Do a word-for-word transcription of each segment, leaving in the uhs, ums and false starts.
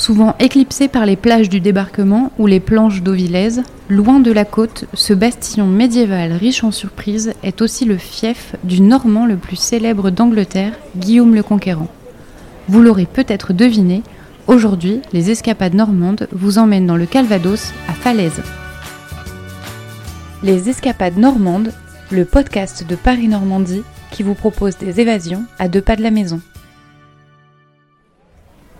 souvent éclipsé par les plages du débarquement ou les planches d'eau vilaise, loin de la côte, ce bastion médiéval riche en surprises est aussi le fief du Normand le plus célèbre d'Angleterre, Guillaume le Conquérant. Vous l'aurez peut-être deviné, aujourd'hui, les escapades normandes vous emmènent dans le Calvados, à Falaise. Les escapades normandes, le podcast de Paris-Normandie qui vous propose des évasions à deux pas de la maison.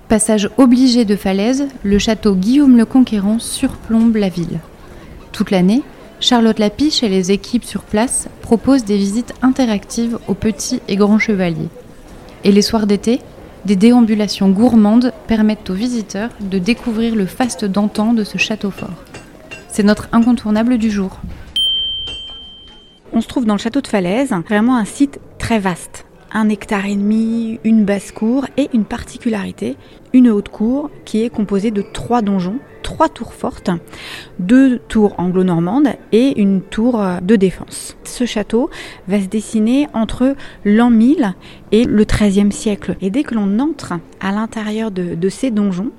Passage obligé de Falaise, le château Guillaume le Conquérant surplombe la ville. Toute l'année, Charlotte Lapiche et les équipes sur place proposent des visites interactives aux petits et grands chevaliers. Et les soirs d'été, des déambulations gourmandes permettent aux visiteurs de découvrir le faste d'antan de ce château fort. C'est notre incontournable du jour. On se trouve dans le château de Falaise, vraiment un site très vaste. Un hectare et demi, une basse-cour et une particularité, une haute cour qui est composée de trois donjons, trois tours fortes, deux tours anglo-normandes et une tour de défense. Ce château va se dessiner entre l'an mille et le treizième siècle. Et dès que l'on entre à l'intérieur de, de ces donjons,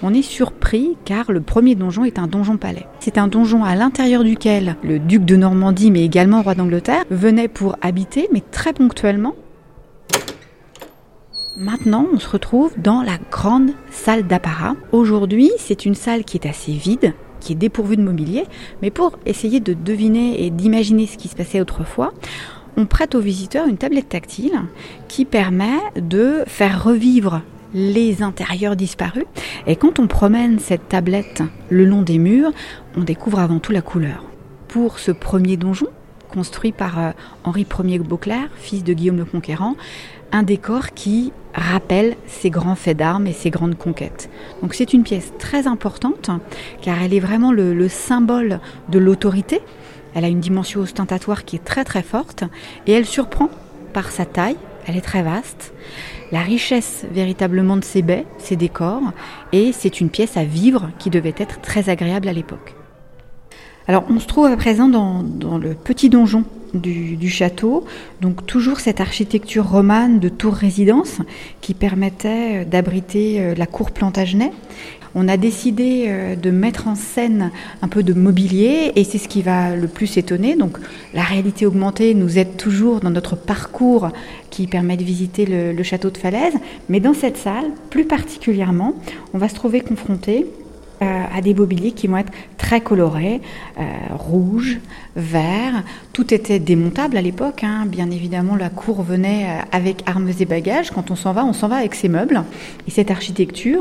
on est surpris car le premier donjon est un donjon-palais. C'est un donjon à l'intérieur duquel le duc de Normandie, mais également roi d'Angleterre, venait pour habiter, mais très ponctuellement. Maintenant, on se retrouve dans la grande salle d'apparat. Aujourd'hui, c'est une salle qui est assez vide, qui est dépourvue de mobilier, mais pour essayer de deviner et d'imaginer ce qui se passait autrefois, on prête aux visiteurs une tablette tactile qui permet de faire revivre les intérieurs disparus. Et quand on promène cette tablette le long des murs, on découvre avant tout la couleur. Pour ce premier donjon, construit par Henri Ier-Beauclerc, fils de Guillaume le Conquérant, un décor qui rappelle ses grands faits d'armes et ses grandes conquêtes. Donc c'est une pièce très importante car elle est vraiment le, le symbole de l'autorité. Elle a une dimension ostentatoire qui est très très forte et elle surprend par sa taille. Elle est très vaste. La richesse véritablement de ses baies, ses décors, et c'est une pièce à vivre qui devait être très agréable à l'époque. Alors on se trouve à présent dans, dans le petit donjon du, du château, donc toujours cette architecture romane de tour-résidence qui permettait d'abriter la cour Plantagenêt. On a décidé de mettre en scène un peu de mobilier et c'est ce qui va le plus étonner. Donc la réalité augmentée nous aide toujours dans notre parcours qui permet de visiter le, le château de Falaise, mais dans cette salle plus particulièrement, on va se trouver confronté à des mobiliers qui vont être très colorés, euh, rouge, vert. Tout était démontable à l'époque, hein. Bien évidemment, la cour venait avec armes et bagages. Quand on s'en va, on s'en va avec ses meubles. Et cette architecture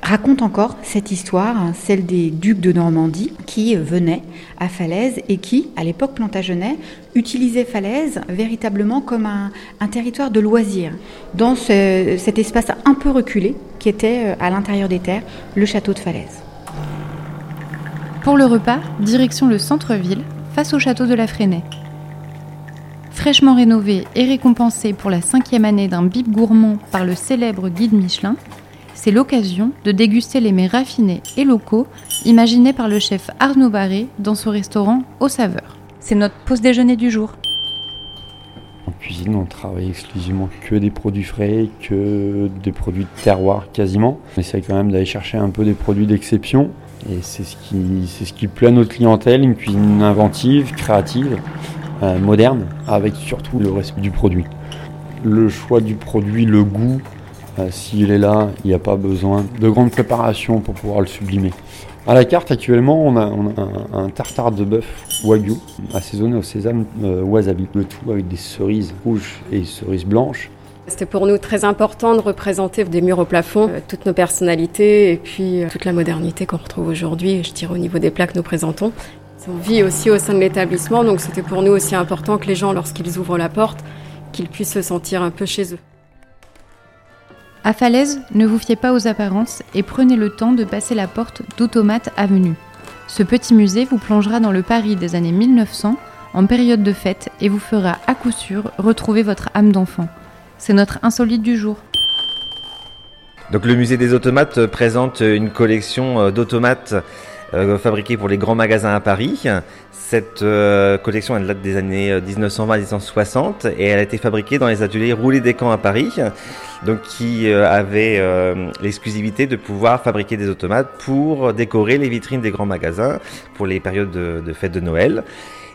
raconte encore cette histoire, celle des ducs de Normandie qui venaient à Falaise et qui, à l'époque Plantagenêt, utilisaient Falaise véritablement comme un, un territoire de loisirs, dans ce, cet espace un peu reculé qui était à l'intérieur des terres, le château de Falaise. Pour le repas, direction le centre-ville, face au château de la Fresnaye. Fraîchement rénové et récompensé pour la cinquième année d'un bip gourmand par le célèbre guide Michelin, c'est l'occasion de déguster les mets raffinés et locaux imaginés par le chef Arnaud Barré dans son restaurant aux saveurs. C'est notre pause déjeuner du jour. En cuisine, on travaille exclusivement que des produits frais, que des produits de terroir quasiment. On essaye quand même d'aller chercher un peu des produits d'exception et c'est ce qui, c'est ce qui plaît à notre clientèle, une cuisine inventive, créative, euh, moderne, avec surtout le respect du produit. Le choix du produit, le goût, Euh, s'il est là, il n'y a pas besoin de grande préparation pour pouvoir le sublimer. À la carte, actuellement, on a, on a un, un tartare de bœuf wagyu assaisonné au sésame euh, wasabi. Le tout avec des cerises rouges et cerises blanches. C'était pour nous très important de représenter des murs au plafond, euh, toutes nos personnalités et puis euh, toute la modernité qu'on retrouve aujourd'hui, je dirais au niveau des plats que nous présentons. On vit aussi au sein de l'établissement, donc c'était pour nous aussi important que les gens, lorsqu'ils ouvrent la porte, qu'ils puissent se sentir un peu chez eux. À Falaise, ne vous fiez pas aux apparences et prenez le temps de passer la porte d'Automates Avenue. Ce petit musée vous plongera dans le Paris des années mille neuf cents, en période de fête, et vous fera à coup sûr retrouver votre âme d'enfant. C'est notre insolite du jour. Donc le musée des automates présente une collection d'automates euh, fabriqué pour les grands magasins à Paris. Cette euh, collection elle date des années dix-neuf cent vingt à dix-neuf cent soixante et elle a été fabriquée dans les ateliers Roullet-Decamps à Paris, donc qui euh, avait euh, l'exclusivité de pouvoir fabriquer des automates pour décorer les vitrines des grands magasins pour les périodes de, de fêtes de Noël.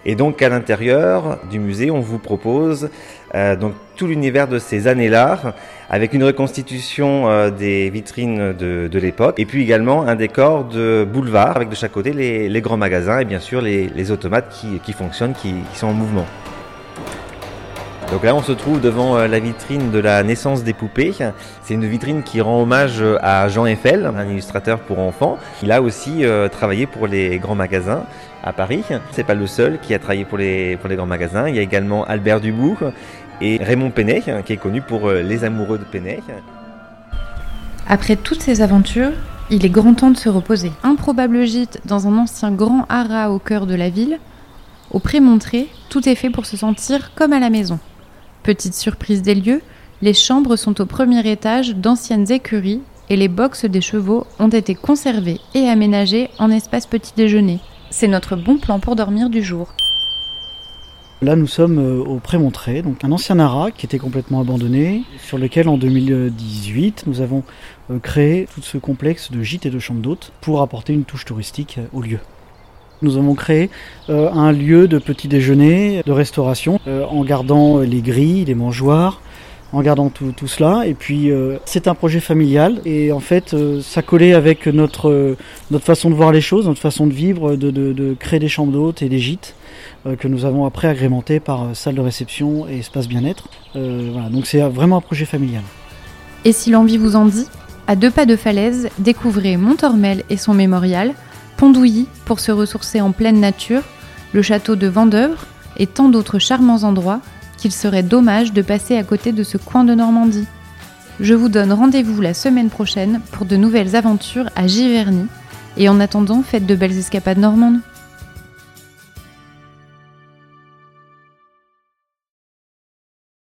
Et donc à l'intérieur du musée, on vous propose euh, donc tout l'univers de ces années-là, avec une reconstitution euh, des vitrines de, de l'époque, et puis également un décor de boulevard avec de chaque côté les, les grands magasins et bien sûr les, les automates qui, qui fonctionnent, qui, qui sont en mouvement. Donc là, on se trouve devant la vitrine de la naissance des poupées. C'est une vitrine qui rend hommage à Jean Effel, un illustrateur pour enfants. Il a aussi euh, travaillé pour les grands magasins à Paris. C'est pas le seul qui a travaillé pour les, pour les grands magasins. Il y a également Albert Duboux et Raymond Pénet, qui est connu pour euh, les amoureux de Pénet. Après toutes ces aventures, il est grand temps de se reposer. Improbable gîte dans un ancien grand haras au cœur de la ville. Au Prémontré, tout est fait pour se sentir comme à la maison. Petite surprise des lieux, les chambres sont au premier étage d'anciennes écuries et les boxes des chevaux ont été conservées et aménagées en espace petit déjeuner. C'est notre bon plan pour dormir du jour. Là, nous sommes au Prémontré, donc un ancien haras qui était complètement abandonné, sur lequel en deux mille dix-huit, nous avons créé tout ce complexe de gîtes et de chambres d'hôtes pour apporter une touche touristique au lieu. Nous avons créé euh, un lieu de petit déjeuner, de restauration, euh, en gardant les grilles, les mangeoires, en gardant tout, tout cela. Et puis, euh, c'est un projet familial. Et en fait, euh, ça collait avec notre, euh, notre façon de voir les choses, notre façon de vivre, de, de, de créer des chambres d'hôtes et des gîtes euh, que nous avons après agrémentés par euh, salle de réception et espace bien-être. Euh, voilà, donc c'est vraiment un projet familial. Et si l'envie vous en dit, à deux pas de Falaise, découvrez Montormel et son mémorial, Condouilly pour se ressourcer en pleine nature, le château de Vendœuvre et tant d'autres charmants endroits qu'il serait dommage de passer à côté de ce coin de Normandie. Je vous donne rendez-vous la semaine prochaine pour de nouvelles aventures à Giverny et en attendant, faites de belles escapades normandes.